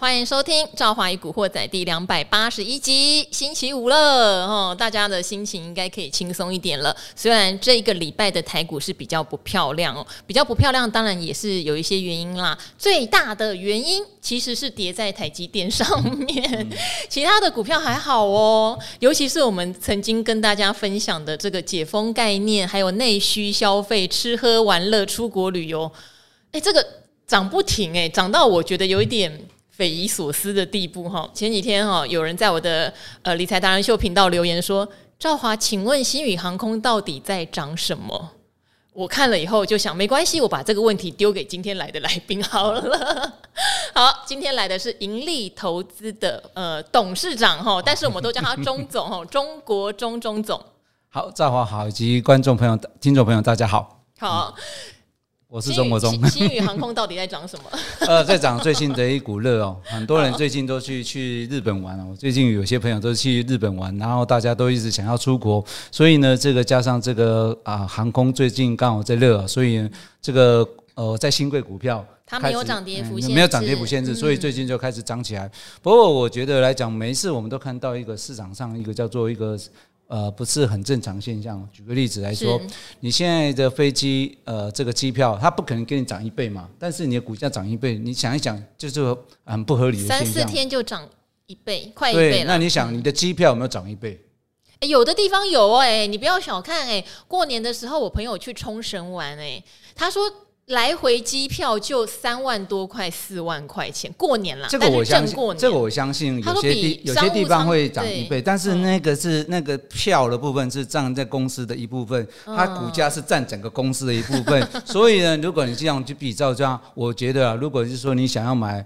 欢迎收听《赵华与古惑仔》第281集，星期五了哦，大家的心情应该可以轻松一点了。虽然这一个礼拜的台股是比较不漂亮哦，比较不漂亮，当然也是有一些原因啦。最大的原因其实是跌在台积电上面，其他的股票还好哦。尤其是我们曾经跟大家分享的这个解封概念，还有内需消费、吃喝玩乐、出国旅游，哎，这个涨不停哎，涨到我觉得有一点匪夷所思的地步。前几天有人在我的理财达人秀频道留言说，赵华，请问星宇航空到底在涨什么？我看了以后就想，没关系，我把这个问题丢给今天来的来宾好了。好，今天来的是盈利投资的董事长，但是我们都叫他钟总，中国钟总。好，赵华好，以及观众朋友、听众朋友，大家好。好。我是中国钟。星宇航空到底在涨什么？在涨最近的一股热哦，很多人最近都去日本玩哦。最近有些朋友都去日本玩，然后大家都一直想要出国，所以呢，这个加上这个航空最近刚好在热，所以这个在新贵股票它没有涨跌幅限制，没有涨跌幅限制，所以最近就开始涨起来。不过我觉得来讲，每次我们都看到一个市场上一个叫做一个。不是很正常现象。举个例子来说，你现在的飞机这个机票它不可能给你涨1倍嘛，但是你的股价涨1倍，你想一想就是很不合理的现象。3-4天就涨1倍，快1倍了。那你想你的机票有没有涨1倍？有的地方有哎，你不要小看哎。过年的时候我朋友去冲绳玩哎，他说来回机票就3万多块、4万块钱，过年啦。这个我相信有些地方会涨1倍，但是那个票的部分是占在公司的一部分，它股价是占整个公司的一部分。所以呢，如果你这样去比照这样，我觉得如果是说你想要买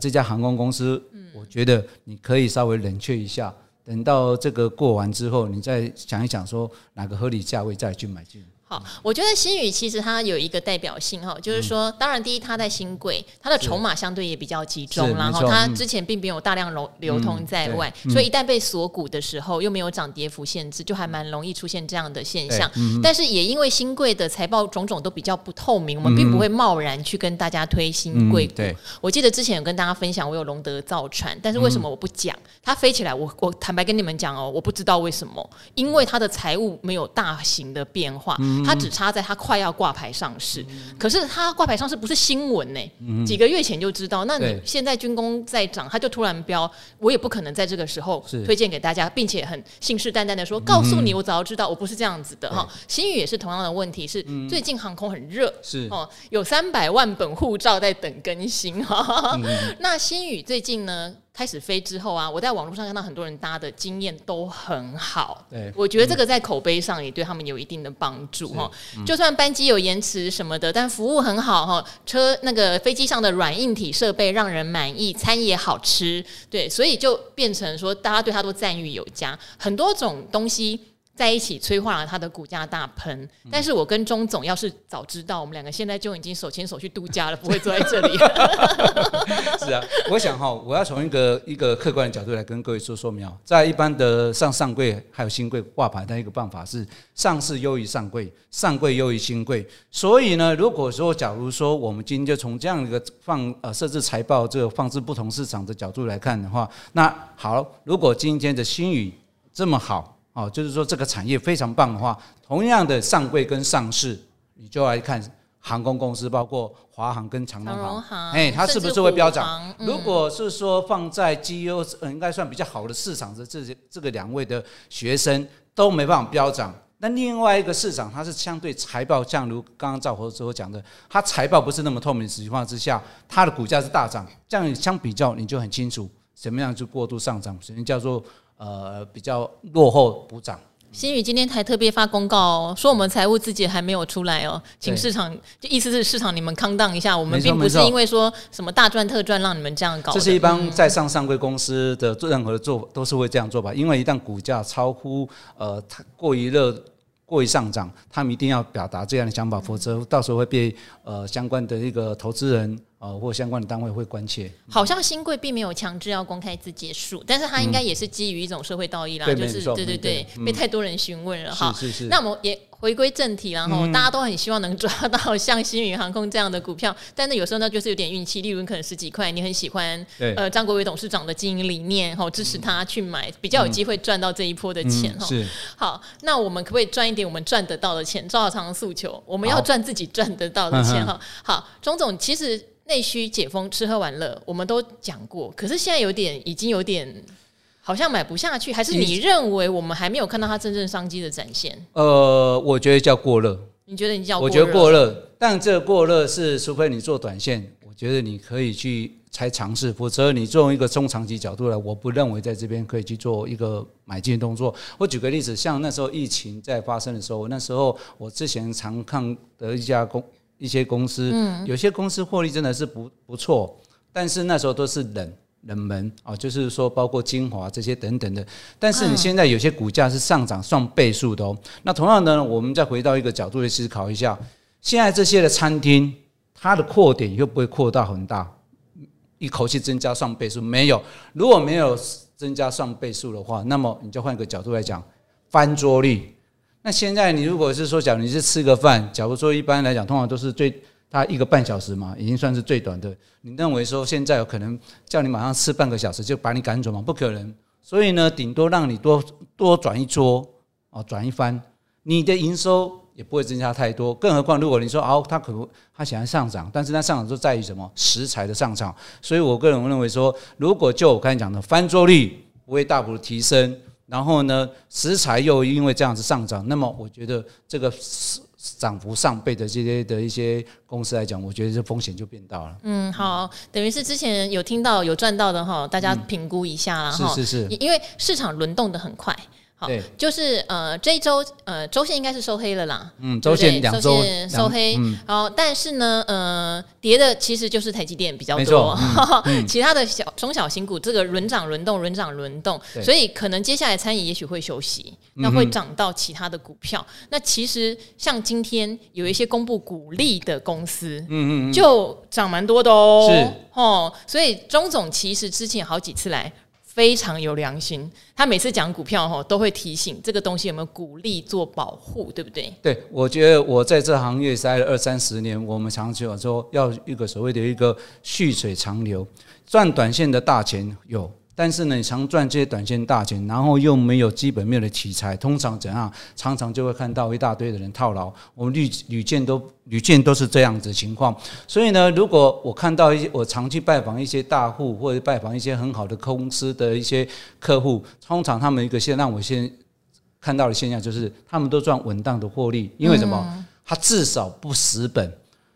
这家航空公司，我觉得你可以稍微冷却一下。等到这个过完之后，你再想一想说哪个合理价位再去买进。好，我觉得星宇其实它有一个代表性就是说，当然第一，它在新贵，它的筹码相对也比较集中，然后它之前并没有大量流通在外，所以一旦被锁股的时候，又没有涨跌幅限制，就还蛮容易出现这样的现象。但是也因为新贵的财报种种都比较不透明，我们并不会贸然去跟大家推新贵股。我记得之前有跟大家分享，我有龙德造船，但是为什么我不讲？它飞起来，我坦白跟你们讲哦，我不知道为什么，因为它的财务没有大型的变化。它只差在它快要挂牌上市，可是它挂牌上市不是新闻呢，几个月前就知道。那你现在军工在涨，它就突然飙，我也不可能在这个时候推荐给大家，并且很信誓旦旦的说，告诉你我早知道，我不是这样子的哈。星宇也是同样的问题，是最近航空很热，是哦，有300万本护照在等更新哈。那星宇最近呢？开始飞之后啊，我在网络上看到很多人搭的经验都很好，我觉得这个在口碑上也对他们有一定的帮助哈。就算班机有延迟什么的，但服务很好哈。那个飞机上的软硬体设备让人满意，餐也好吃，对，所以就变成说大家对他都赞誉有加，很多种东西。在一起催化了他的股价大喷，但是我跟钟总要是早知道，我们两个现在就已经手牵手去度假了，不会坐在这里。是啊，我想我要从一个客观的角度来跟各位说明啊，在一般的上柜还有新柜挂牌的一个办法是上市优于上柜，上柜优于新柜。所以呢，如果说假如说我们今天就从这样一个设置财报这个放置不同市场的角度来看的话，那好，如果今天的星宇这么好。就是说这个产业非常棒的话，同样的上柜跟上市，你就来看航空公司，包括华航跟长荣航，它是不是会飙涨？如果是说放在绩优应该算比较好的市场的这个两位的学生都没办法飙涨。那另外一个市场，它是相对财报，像如刚刚赵华所讲的，它财报不是那么透明的情况之下，它的股价是大涨，这样相比较你就很清楚什么样就过度上涨，什么叫做。比较落后补涨。星宇今天还特别发公告哦，说我们财务自己还没有出来哦，请市场，就意思是市场你们calm down一下，我们并不是因为说什么大赚特赚让你们这样搞的。这是一般在上柜公司的任何的做都是会这样做吧，因为一旦股价超乎过于上涨，他们一定要表达这样的想法，否则到时候会被相关的一个投资人。或相关的单位会关切。好像新贵并没有强制要公开自己的数，但是他应该也是基于一种社会道义啦，就是对，被太多人询问了哈。那我们也回归正题，然后大家都很希望能抓到像星宇航空这样的股票，但是有时候呢就是有点运气。例如可能十几块，你很喜欢张国伟董事长的经营理念，支持他去买，比较有机会赚到这一波的钱。是，好，那我们可不可以赚一点我们赚得到的钱？赵小常诉求，我们要赚自己赚得到的钱。好，钟总，其实内需解封吃喝玩乐我们都讲过，可是现在有点已经有点好像买不下去，还是你认为我们还没有看到它真正商机的展现？我觉得叫过热。你觉得你叫过热？我觉得过热，但这个过热是除非你做短线，我觉得你可以去才尝试，否则你用一个中长期角度来，我不认为在这边可以去做一个买进动作。我举个例子，像那时候疫情在发生的时候，那时候我之前常看的一些公司，有些公司获利真的是不错，但是那时候都是冷门啊，就是说包括精华这些等等的，但是你现在有些股价是上涨上倍数的哦。那同样呢，我们再回到一个角度去思考一下，现在这些的餐厅，它的扩点又不会扩到很大，一口气增加上倍数没有？如果没有增加上倍数的话，那么你就换一个角度来讲，翻桌率。那现在你如果是说，假如你是吃个饭，假如说一般来讲，通常都是它一个半小时嘛，已经算是最短的。你认为说现在有可能叫你马上吃半个小时就把你赶走吗？不可能。所以呢，顶多让你多转一桌啊，转一番，你的营收也不会增加太多。更何况，如果你说哦，它想要上涨，但是它上涨就在于什么食材的上涨。所以我个人认为说，如果就我刚才讲的翻桌率不会大幅提升，然后呢，食材又因为这样子上涨，那么我觉得这个涨幅上倍的这些的一些公司来讲，我觉得这风险就变大了。嗯，好，等于是之前有听到有赚到的哈，大家评估一下啦。是，因为市场轮动的很快。好，就是这一周周线应该是收黑了啦。嗯，周线两周收黑。然后但是呢，跌的其实就是台积电比较多，其他的中小型股这个轮涨轮动，所以可能接下来餐饮也许会休息，那会涨到其他的股票。那其实像今天有一些公布股利的公司，就涨蛮多的哦。是哦，所以钟总其实之前好几次来，非常有良心，他每次讲股票都会提醒这个东西有没有股利做保护，对不对？对，我觉得我在这行业待了20-30年，我们常讲说要一个所谓的一个蓄水长流，赚短线的大钱有，但是呢，你常赚这些短线大钱，然后又没有基本面的题材，通常怎样？常常就会看到一大堆的人套牢。我们屡见都是这样子的情况。所以呢，如果我看到我常去拜访一些大户，或者拜访一些很好的公司的一些客户，通常他们一个让我看到的现象就是，他们都赚稳当的获利，因为什么？他至少不蚀本。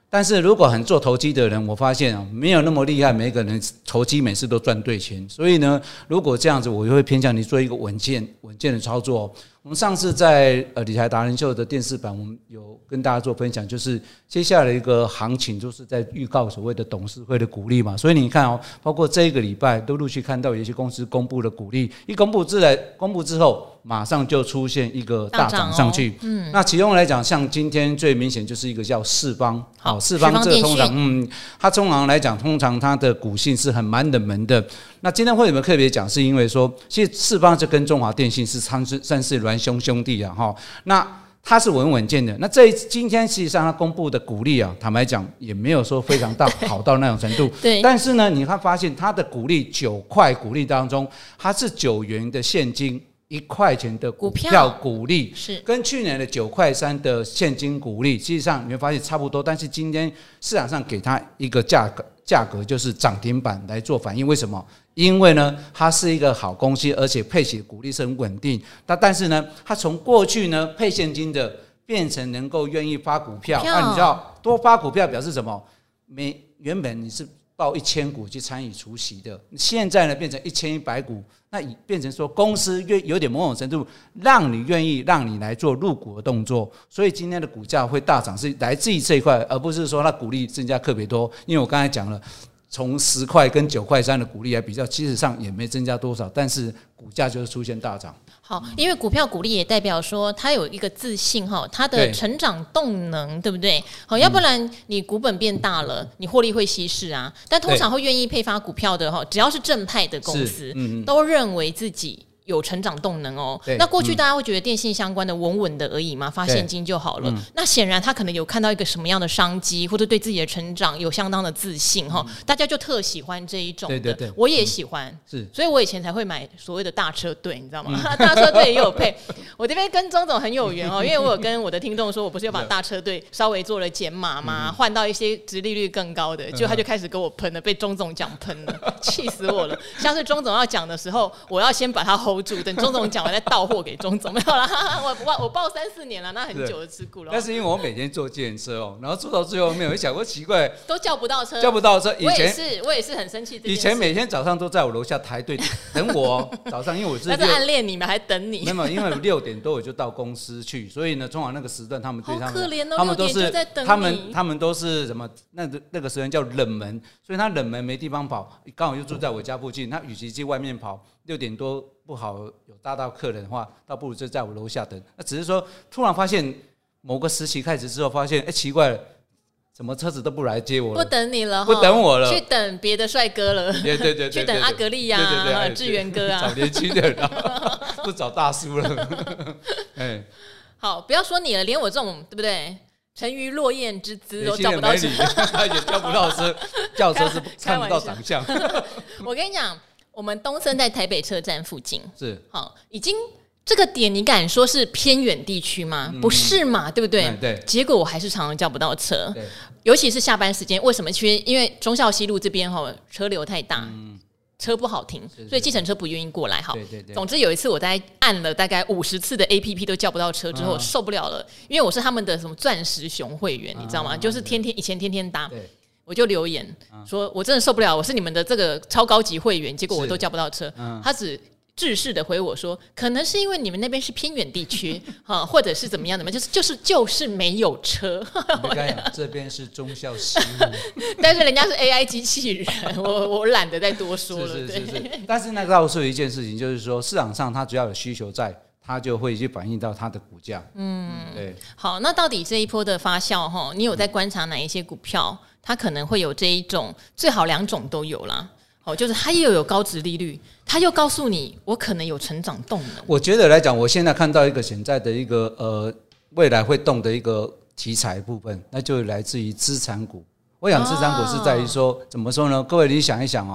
但是如果很做投机的人，我发现没有那么厉害，每个人投机每次都赚对钱。所以呢，如果这样子，我就会偏向你做一个稳健的操作。我们上次在理财达人秀的电视版，我们有跟大家做分享，就是接下来一个行情就是在预告所谓的董事会的股利嘛。所以你看哦，包括这一个礼拜都陆续看到有些公司公布了股利，一公布之后马上就出现一个大涨上去，那其中来讲，像今天最明显就是一个叫四方，好，四方这个通常，它通常来讲，通常它的股性是很蛮冷门的。那今天为什么特别讲，是因为说，其实四方就跟中华电信是算是孪兄弟啊，哈，那它是稳健的。那今天实际上它公布的股利啊，坦白讲也没有说非常大好到那种程度，对。但是呢，你会发现它的股利9块股利当中，它是9元的现金。1块钱的股票股利是跟去年的9块3的现金股利，实际上你会发现差不多，但是今天市场上给它一个价格就是涨停板来做反应。为什么？因为呢，它是一个好公司，而且配息股利是很稳定。但是呢，它从过去呢配现金的变成能够愿意发股票，那你知道多发股票表示什么？原本你是报1000股去参与除息的，现在呢变成1100股，那变成说公司有点某种程度让你愿意让你来做入股的动作，所以今天的股价会大涨是来自于这一块，而不是说它股利增加特别多。因为我刚才讲了，从10块跟9块3的股利来比较，其实上也没增加多少，但是股价就是出现大涨。好，因为股票股利也代表说它有一个自信，它的成长动能， 对不对？好，要不然你股本变大了，你获利会稀释啊。但通常会愿意配发股票的，只要是正派的公司，都认为自己有成长动能哦。那过去大家会觉得电信相关的稳稳的而已嘛，发现金就好了。那显然他可能有看到一个什么样的商机，或者对自己的成长有相当的自信哈、哦大家就特喜欢这一种的。对对对，我也喜欢，是，所以我以前才会买所谓的大车队，你知道吗？大车队也有配。我这边跟钟总很有缘哦，因为我有跟我的听众说，我不是有把大车队稍微做了减码嘛，换到一些殖利率更高的，就他就开始给我喷了，被钟总讲喷了，气死我了。像是钟总要讲的时候，我要先把它 hold 住，等钟总讲完再到货给钟总。没有啦，我报3、4年了，那很久的吃苦了。但是因为我每天坐计程车哦，然后坐到最后面，我想过奇怪，都叫不到车，叫不到车。以前我也是很生气。以前每天早上都在我楼下排队等我、哦，早上因为我是暗恋你们还等你，没有，因为6点多我就到公司去，所以呢，通常那个时段他们对他们，好可怜哦，6点就在等你，他们都是什么？那个时间叫冷门，所以他冷门没地方跑，刚好又住在我家附近，他与其去外面跑，6点多不好有搭到客人的话，倒不如就在我楼下等。那只是说，突然发现某个时期开始之后，发现哎、欸、奇怪了。怎么车子都不来接我了？不等你了，不等我了，去等别的帅哥了。对对对，去等阿格力呀，志源哥啊，找年轻人啊，不找大叔了。哎，好，不要说你了，连我这种对不对？沉鱼落雁之姿都叫不到车，也叫不到车，叫车是看不到长相。我跟你讲，我们东森在台北车站附近，是好已经。这个点你敢说是偏远地区吗？不是嘛，对不对？对。结果我还是常常叫不到车，尤其是下班时间。为什么？因为忠孝西路这边哈车流太大，车不好停，所以计程车不愿意过来。好，总之有一次我在按了大概50次的 APP 都叫不到车之后，受不了了，因为我是他们的什么钻石熊会员，你知道吗？就是以前天天搭。我就留言说，我真的受不了，我是你们的这个超高级会员，结果我都叫不到车。他只。制式的回我说，可能是因为你们那边是偏远地区啊，或者是怎么样的嘛，就是没有车。我跟你讲，这边是忠孝西路，但是人家是 AI 机器人，我懒得再多说了。是。但是那告诉一件事情，就是说市场上它只要有需求在，它就会去反映到它的股价。对。好，那到底这一波的发酵哈，你有在观察哪一些股票？它可能会有这一种，最好2种都有啦。哦，就是它又有高殖利率，它又告诉你我可能有成长动能。我觉得来讲，我现在看到一个潜在的一个未来会动的一个题材部分，那就来自于资产股。我想资产股是在于说，怎么说呢？各位你想一想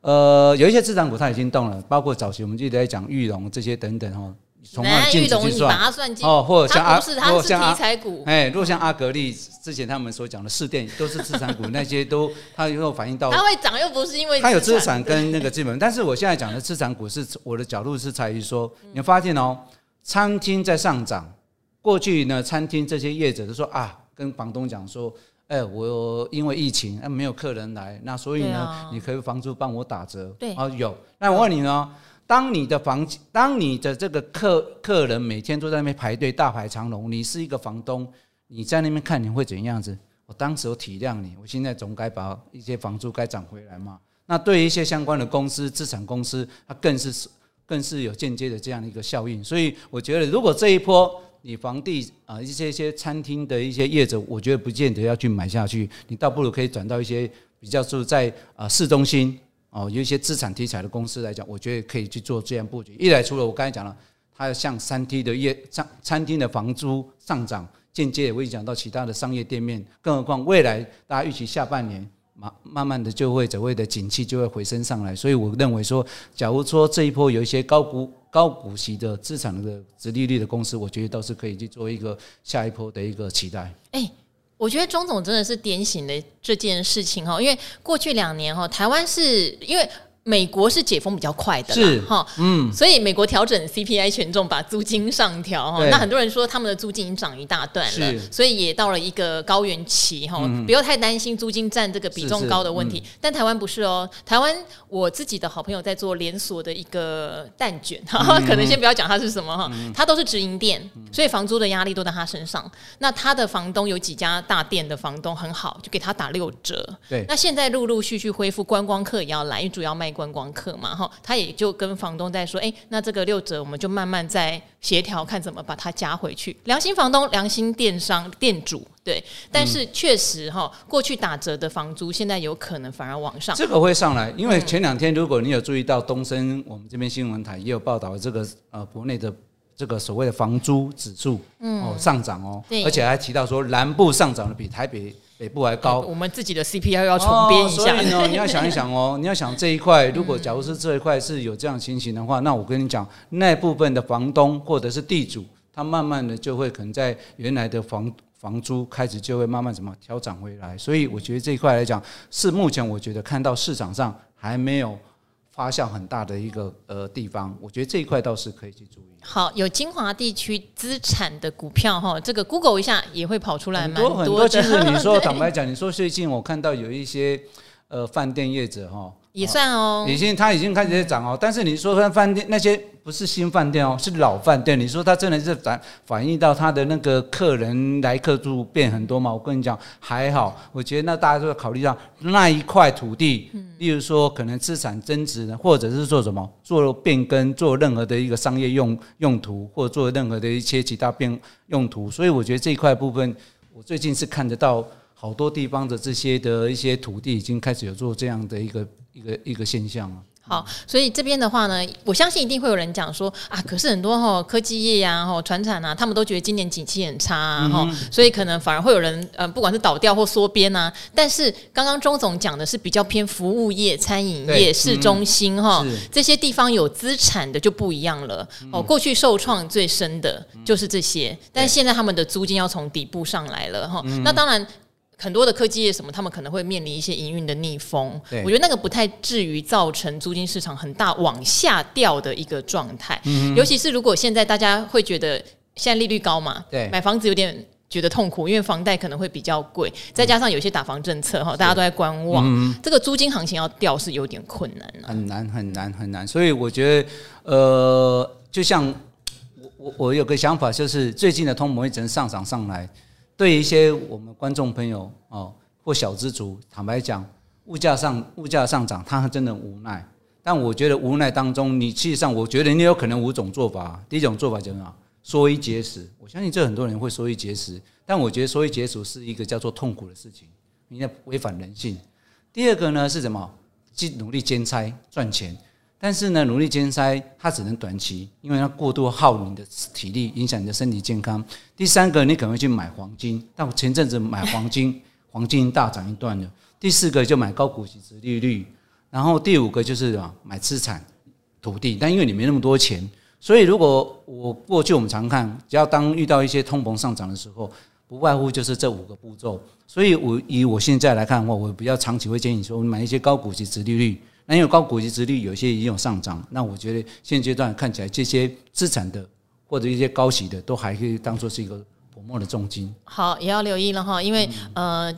哦，有一些资产股它已经动了，包括早期我们一直在讲裕隆这些等等哦。从净值去算哦，或者像阿，它是题材股。哎，如果像阿格力之前他们所讲的市电都是资产股，那些都它又反映到它会涨，又不是因为它有资产跟那个基本。但是我现在讲的资产股是我的角度是在于说，你发现哦，餐厅在上涨，过去呢餐厅这些业者就说啊，跟房东讲说。哎，我因为疫情，没有客人来，那所以呢，你可以房租帮我打折。对，啊有。那我问你呢，当你的这个客人每天都在那边排队大排长龙，你是一个房东，你在那边看你会怎样子？我当时我体谅你，我现在总该把一些房租该涨回来嘛。那对于一些相关的公司、资产公司，它更是有间接的这样的一个效应。所以我觉得，如果这一波。你房地啊，一些餐厅的一些业者，我觉得不见得要去买下去，你倒不如可以转到一些比较住在市中心哦，有一些资产题材的公司来讲，我觉得可以去做这样布局。一来，除了我刚才讲了，它像餐厅的房租上涨，间接也会影响到其他的商业店面。更何况未来大家预期下半年慢慢的就会所谓的景气就会回升上来，所以我认为说，假如说这一波有一些高股息的资产的殖利率的公司，我觉得倒是可以去做一个下一波的一个期待。欸，我觉得钟总真的是点醒了这件事情，因为过去2年台湾是因为美国是解封比较快的啦，所以美国调整 CPI 权重，把租金上调，那很多人说他们的租金已经涨一大段了，所以也到了一个高原期，不要太担心租金占这个比重高的问题。但台湾不是哦，台湾我自己的好朋友在做连锁的一个蛋卷，可能先不要讲它是什么，它都是直营店，所以房租的压力都在他身上。那他的房东有几家大店的房东很好，就给他打6折。那现在陆陆续续恢复，观光客也要来，因为主要卖观光客嘛，哈，他也就跟房东在说，哎，那这个6折我们就慢慢再协调，看怎么把它加回去。良心房东、良心电商、店主，对。但是确实哈，过去打折的房租现在有可能反而往上，这个会上来，因为前2天如果你有注意到东森我们这边新闻台也有报道这个国内的。这个所谓的房租指数，上涨哦，而且还提到说南部上涨的比台北北部还高，我们自己的 CPI 要重编一下。所以呢，你要想一想哦，你要想这一块，如果假如是这一块是有这样情形的话，那我跟你讲，那部分的房东或者是地主，他慢慢的就会可能在原来的房租开始就会慢慢怎么调整回来。所以我觉得这一块来讲，是目前我觉得看到市场上还没有。发酵很大的一个地方，我觉得这一块倒是可以去注意。好，有精华地区资产的股票哈，这个 Google 一下也会跑出来蛮多的。很多其实你说坦白讲，你说最近我看到有一些饭店业者哈，也算哦，他已经开始在涨哦。但是你说饭店那些不是新饭店哦，是老饭店。你说他真的是反映到他的那个客人来客数变很多嘛？我跟你讲还好，我觉得那大家都要考虑到那一块土地。例如说可能资产增值呢，或者是做什么做变更，做任何的一个商业用途，或做任何的一些其他变用途，所以我觉得这一块部分，我最近是看得到好多地方的这些的一些土地已经开始有做这样的一个现象了。好，所以这边的话呢，我相信一定会有人讲说啊，可是很多科技业呀、传产啊，他们都觉得今年景气很差啊，所以可能反而会有人不管是倒掉或缩编啊。但是刚刚钟总讲的是比较偏服务业、餐饮业、市中心这些地方有资产的就不一样了。过去受创最深的就是这些，但现在他们的租金要从底部上来了那当然。很多的科技业什么，他们可能会面临一些营运的逆风，我觉得那个不太至于造成租金市场很大往下掉的一个状态。尤其是如果现在大家会觉得现在利率高嘛，买房子有点觉得痛苦，因为房贷可能会比较贵，再加上有些打房政策大家都在观望，这个租金行情要掉是有点困难很难。所以我觉得就像 我有个想法，就是最近的通膨一直上涨上来，对一些我们观众朋友或小资族，坦白讲，物价上涨，他真的无奈。但我觉得无奈当中，你事实上，我觉得你有可能5种做法。第一种做法就是缩衣节食，我相信这很多人会缩衣节食，但我觉得缩衣节食是一个叫做痛苦的事情，应该违反人性。第二个呢是什么？努力兼差赚钱，但是呢，努力兼差它只能短期，因为它过度耗你的体力，影响你的身体健康。第三个，你可能会去买黄金，但我前阵子买黄金，黄金大涨一段了。第四个就买高股息殖利率，然后第5个就是买资产、土地，但因为你没那么多钱，所以如果我过去我们常看，只要当遇到一些通膨上涨的时候，不外乎就是这5个步骤。所以以我现在来看的话，我比较长期会建议说，买一些高股息殖利率。那因为高股息殖利率有些已经有上涨，那我觉得现阶段看起来这些资产的或者一些高息的都还可以当作是一个泡沫的重金。好，也要留意了哈，因为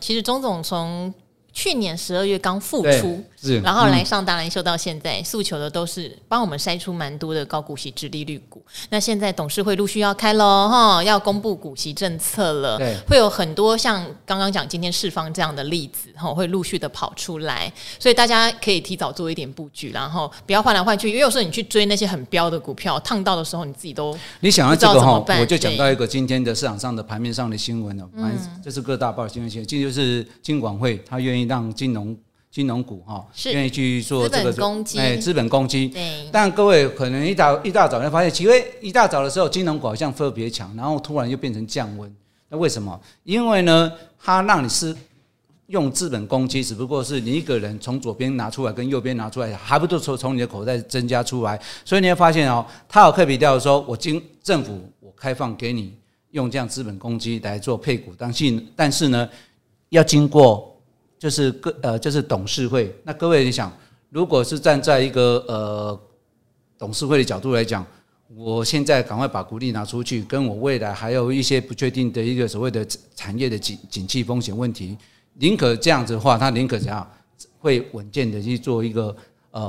其实钟总从去年12月刚复出，然后来上达人秀到现在，诉求的都是帮我们筛出蛮多的高股息殖利率股。那现在董事会陆续要开咯哈，要公布股息政策了，会有很多像刚刚讲今天释放这样的例子哈，会陆续的跑出来，所以大家可以提早做一点布局，然后不要换来换去，因为有时候你去追那些很标的股票，烫到的时候你自己都你想要这个哈，我就讲到一个今天的市场上的盘面上的新闻了，这是各大报新闻线，这就是金管会他愿意。让金融股愿意去做这个资本攻击，但各位可能一大早就发现，其实一大早的时候金融股好像特别强，然后突然又变成降温，那为什么？因为呢，它让你是用资本攻击，只不过是你一个人从左边拿出来跟右边拿出来，还不都从你的口袋增加出来，所以你会发现它有特别调的时候，政府我开放给你用这样资本攻击来做配股，但是呢，要经过。就是董事会。那各位你想，如果是站在一个董事会的角度来讲，我现在赶快把股利拿出去，跟我未来还有一些不确定的一个所谓的产业的景气风险问题，宁可这样子的话，他宁可怎样会稳健的去做一个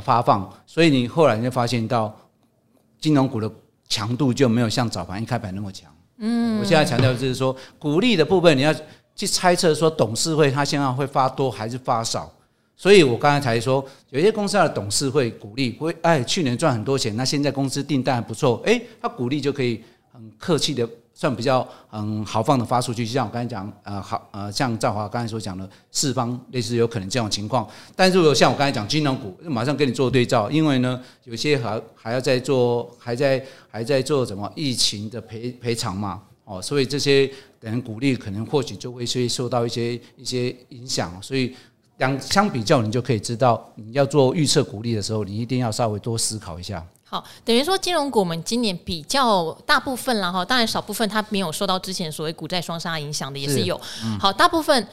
发放。所以你后来就发现到金融股的强度就没有像早盘一开盘那么强。我现在强调就是说股利的部分你要。去猜测说董事会他现在会发多还是发少，所以我刚才才说，有些公司的董事会鼓励会，哎，去年赚很多钱，那现在公司订单还不错，哎，他鼓励就可以很客气的，算比较豪放的发出去，就像我刚才讲，像兆华刚才所讲的，四方类似有可能这种情况。但是如果像我刚才讲金融股，马上跟你做对照，因为呢，有些还要在做，还在做什么疫情的赔偿嘛。哦，所以这些人鼓励可能或许就会受到一些影响，所以相比较你就可以知道，你要做预测鼓励的时候，你一定要稍微多思考一下。好，等于说金融股我们今年比较大部分啦，当然少部分它没有受到之前所谓股债双杀影响的也是有，好，大部分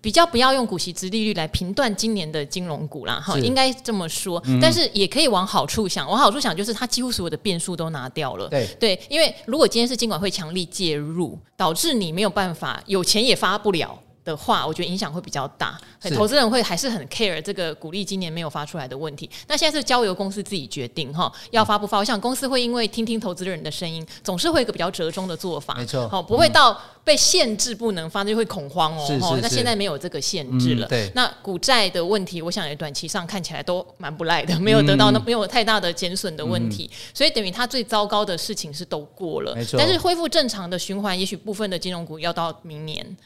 比较不要用股息殖利率来评断今年的金融股啦，应该这么说，但是也可以往好处想，往好处想就是它几乎所有的变数都拿掉了， 对，因为如果今天是金管会强力介入，导致你没有办法，有钱也发不了的话，我觉得影响会比较大，投资人会还是很 care 这个股利今年没有发出来的问题。那现在是交由公司自己决定要发不发，我想公司会因为听投资人的声音，总是会有一个比较折中的做法，没错，不会到被限制不能发，就会恐慌哦。是那现在没有这个限制了，对。那股债的问题，我想也短期上看起来都蛮不赖的，没有得到没有太大的减损的问题，所以等于它最糟糕的事情是都过了，没错。但是恢复正常的循环，也许部分的金融股要到明年。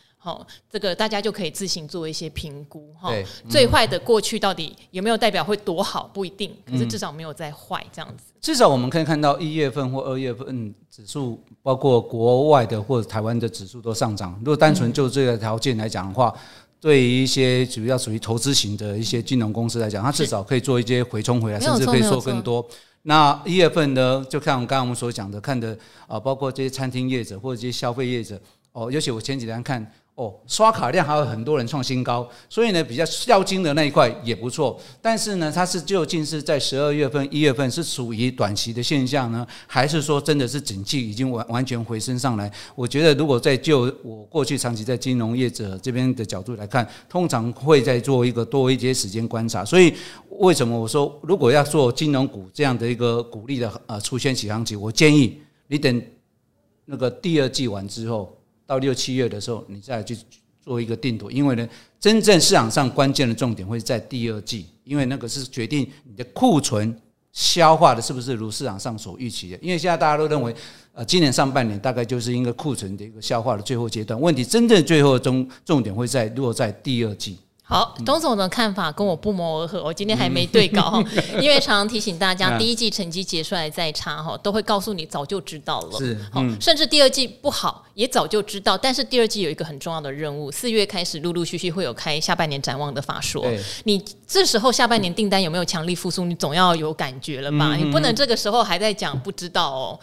这个大家就可以自行做一些评估，最坏的过去到底有没有代表会多好不一定，可是至少没有再坏这样子。至少我们可以看到一月份或二月份指数，包括国外的或者台湾的指数都上涨。如果单纯就这个条件来讲的话，对于一些主要属于投资型的一些金融公司来讲，它至少可以做一些回冲回来，甚至可以做更多。那一月份呢，就看刚刚我们所讲的，看的包括这些餐厅业者或者这些消费业者，尤其我前几天看。刷卡量还有很多人创新高，所以呢，比较孝金的那一块也不错。但是呢，它是究竟是在12月份、1月份是属于短期的现象呢，还是说真的是景气已经完全回升上来？我觉得如果在就我过去长期在金融业者这边的角度来看，通常会再做一个多一些时间观察。所以为什么我说如果要做金融股这样的一个股利的出现起行情，我建议你等那个第二季完之后。到6、7月的时候，你再去做一个定夺，因为呢，真正市场上关键的重点会在第二季，因为那个是决定你的库存消化的是不是如市场上所预期的。因为现在大家都认为，今年上半年大概就是一个库存的一个消化的最后阶段。问题真正最后重点会在落在第二季。好，董总的看法跟我不谋而合，我今天还没对稿，因为常常提醒大家，第一季成绩结出来再差都会告诉你早就知道了，是，甚至第二季不好也早就知道，但是第二季有一个很重要的任务，4月开始陆陆续续会有开下半年展望的法说，你这时候下半年订单有没有强力复苏，你总要有感觉了吧，你不能这个时候还在讲不知道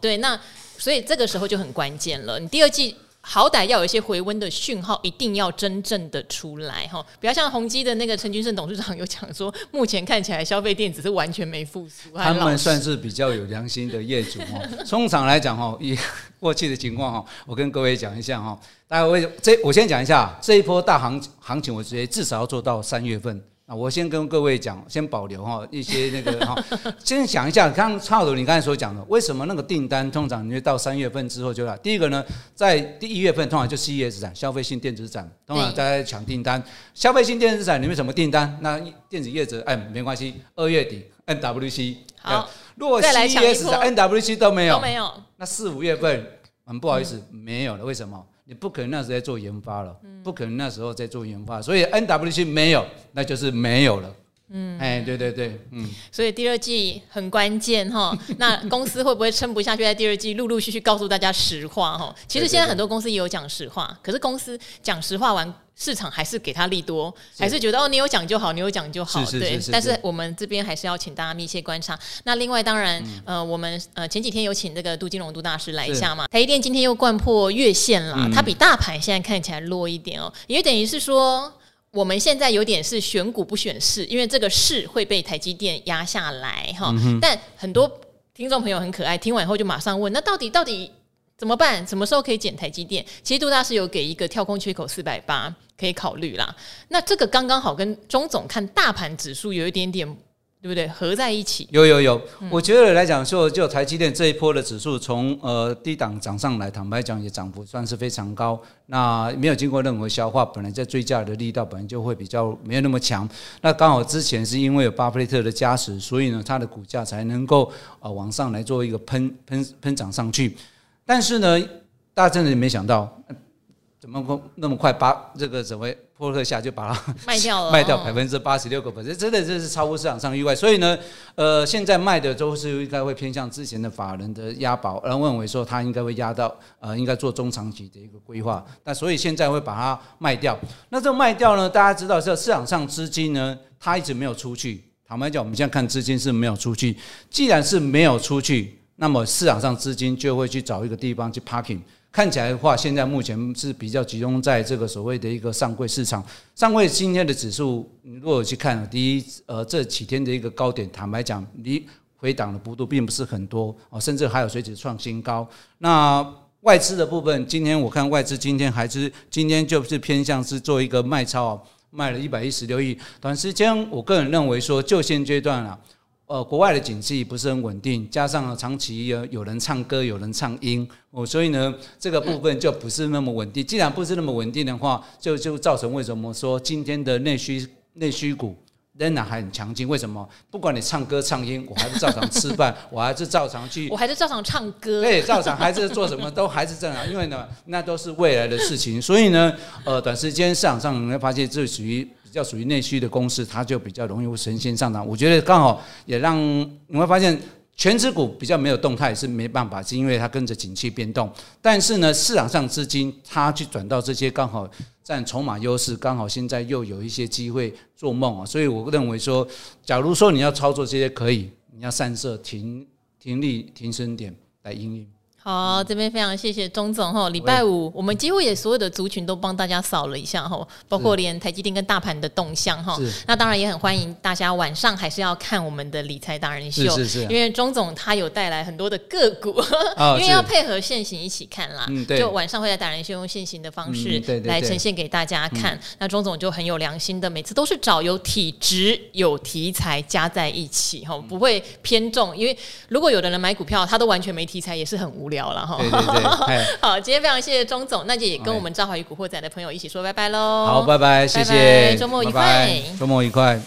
对，那所以这个时候就很关键了，你第二季。好歹要有一些回温的讯号，一定要真正的出来不要像宏碁的那个陈君盛董事长有讲说，目前看起来消费电子是完全没复苏，他们算是比较有良心的业主通常来讲以过去的情况我跟各位讲一下大家我先讲一下这一波大行情，我直接至少要做到3月份。我先跟各位讲，先保留一些那个先想一下，刚差不多你刚才所讲的，为什么那个订单通常你会到3月份之后就来？第一个呢，在1月份通常就 CES 展，消费性电子展，通常大家抢订单。消费性电子展里面什么订单？那电子业者没关系，2月底 MWC 好，如果 CES 展 MWC 都没有，那4、5月份很不好意思没有了，为什么？你不可能那时候在做研发了，所以 MWC 没有，那就是没有了。所以第二季很关键那公司会不会撑不下去，在第二季陆陆续续告诉大家实话其实现在很多公司也有讲实话，可是公司讲实话完，市场还是给他利多，还是觉得你有讲就好，对。但是我们这边还是要请大家密切观察。那另外当然我们前几天有请这个杜金龙杜大师来一下嘛，台积电今天又掼破月线啦，它比大盘现在看起来弱一点也等于是说。我们现在有点是选股不选市，因为这个市会被台积电压下来但很多听众朋友很可爱，听完以后就马上问，那到底怎么办？什么时候可以捡台积电？其实杜大师有给一个跳空缺口480可以考虑啦。那这个刚刚好跟钟总看大盘指数有一点点对不对？合在一起。有，我觉得来讲说，就台积电这一波的指数从低档涨上来，坦白讲也涨幅算是非常高。那没有经过任何消化，本来在追价的力道本来就会比较没有那么强。那刚好之前是因为有巴菲特的加持，所以呢，它的股价才能够往上来做一个喷涨上去。但是呢，大家真的没想到，怎么那么快把这个怎么？波克夏就把它卖掉了，卖掉86%，真的这是超乎市场上意外。所以呢，现在卖的都是应该会偏向之前的法人的押宝，而认为说他应该会押到应该做中长期的一个规划。那所以现在会把它卖掉。那这卖掉呢，大家知道是市场上资金呢，它一直没有出去。坦白讲，我们现在看资金是没有出去。既然是没有出去，那么市场上资金就会去找一个地方去 parking。看起来的话，现在目前是比较集中在这个所谓的一个上柜市场。上柜今天的指数，你如果有去看，第一，这几天的一个高点，坦白讲，离回档的幅度并不是很多，甚至还有随时创新高。那外资的部分，今天我看外资今天就是偏向是做一个卖超，卖了116亿。短时间，我个人认为说，就现阶段啦。国外的景气不是很稳定，加上长期有人唱歌，有人唱音，所以呢，这个部分就不是那么稳定。既然不是那么稳定的话，就造成为什么说今天的内需股仍然还很强劲？为什么？不管你唱歌唱音，我还是照常吃饭，我还是照常去，我还是照常唱歌，对，照常还是做什么都还是正常，因为呢，那都是未来的事情。所以呢，短时间市场上你会发现这属于内需的公司，它就比较容易会神仙上涨。我觉得刚好也让你会发现，全指股比较没有动态是没办法，是因为它跟着景气变动。但是呢，市场上资金它去转到这些刚好占筹码优势，刚好现在又有一些机会做梦啊。所以我认为说，假如说你要操作这些可以，你要散射停利停损点来因应。好，这边非常谢谢钟总哈。礼拜五我们几乎也所有的族群都帮大家扫了一下哈，包括连台积电跟大盘的动向哈。那当然也很欢迎大家晚上还是要看我们的理财达人秀，是因为钟总他有带来很多的个股，因为要配合现行一起看啦。就晚上会在达人秀用现行的方式来呈现给大家看。那钟总就很有良心的，每次都是找有体质、有题材加在一起哈，不会偏重。因为如果有的人买股票，他都完全没题材，也是很无聊。对好，今天非常谢谢钟总，那也跟我们《赵华与古惑仔》的朋友一起说拜拜喽。好，拜拜，谢谢，周末愉快，周末愉快。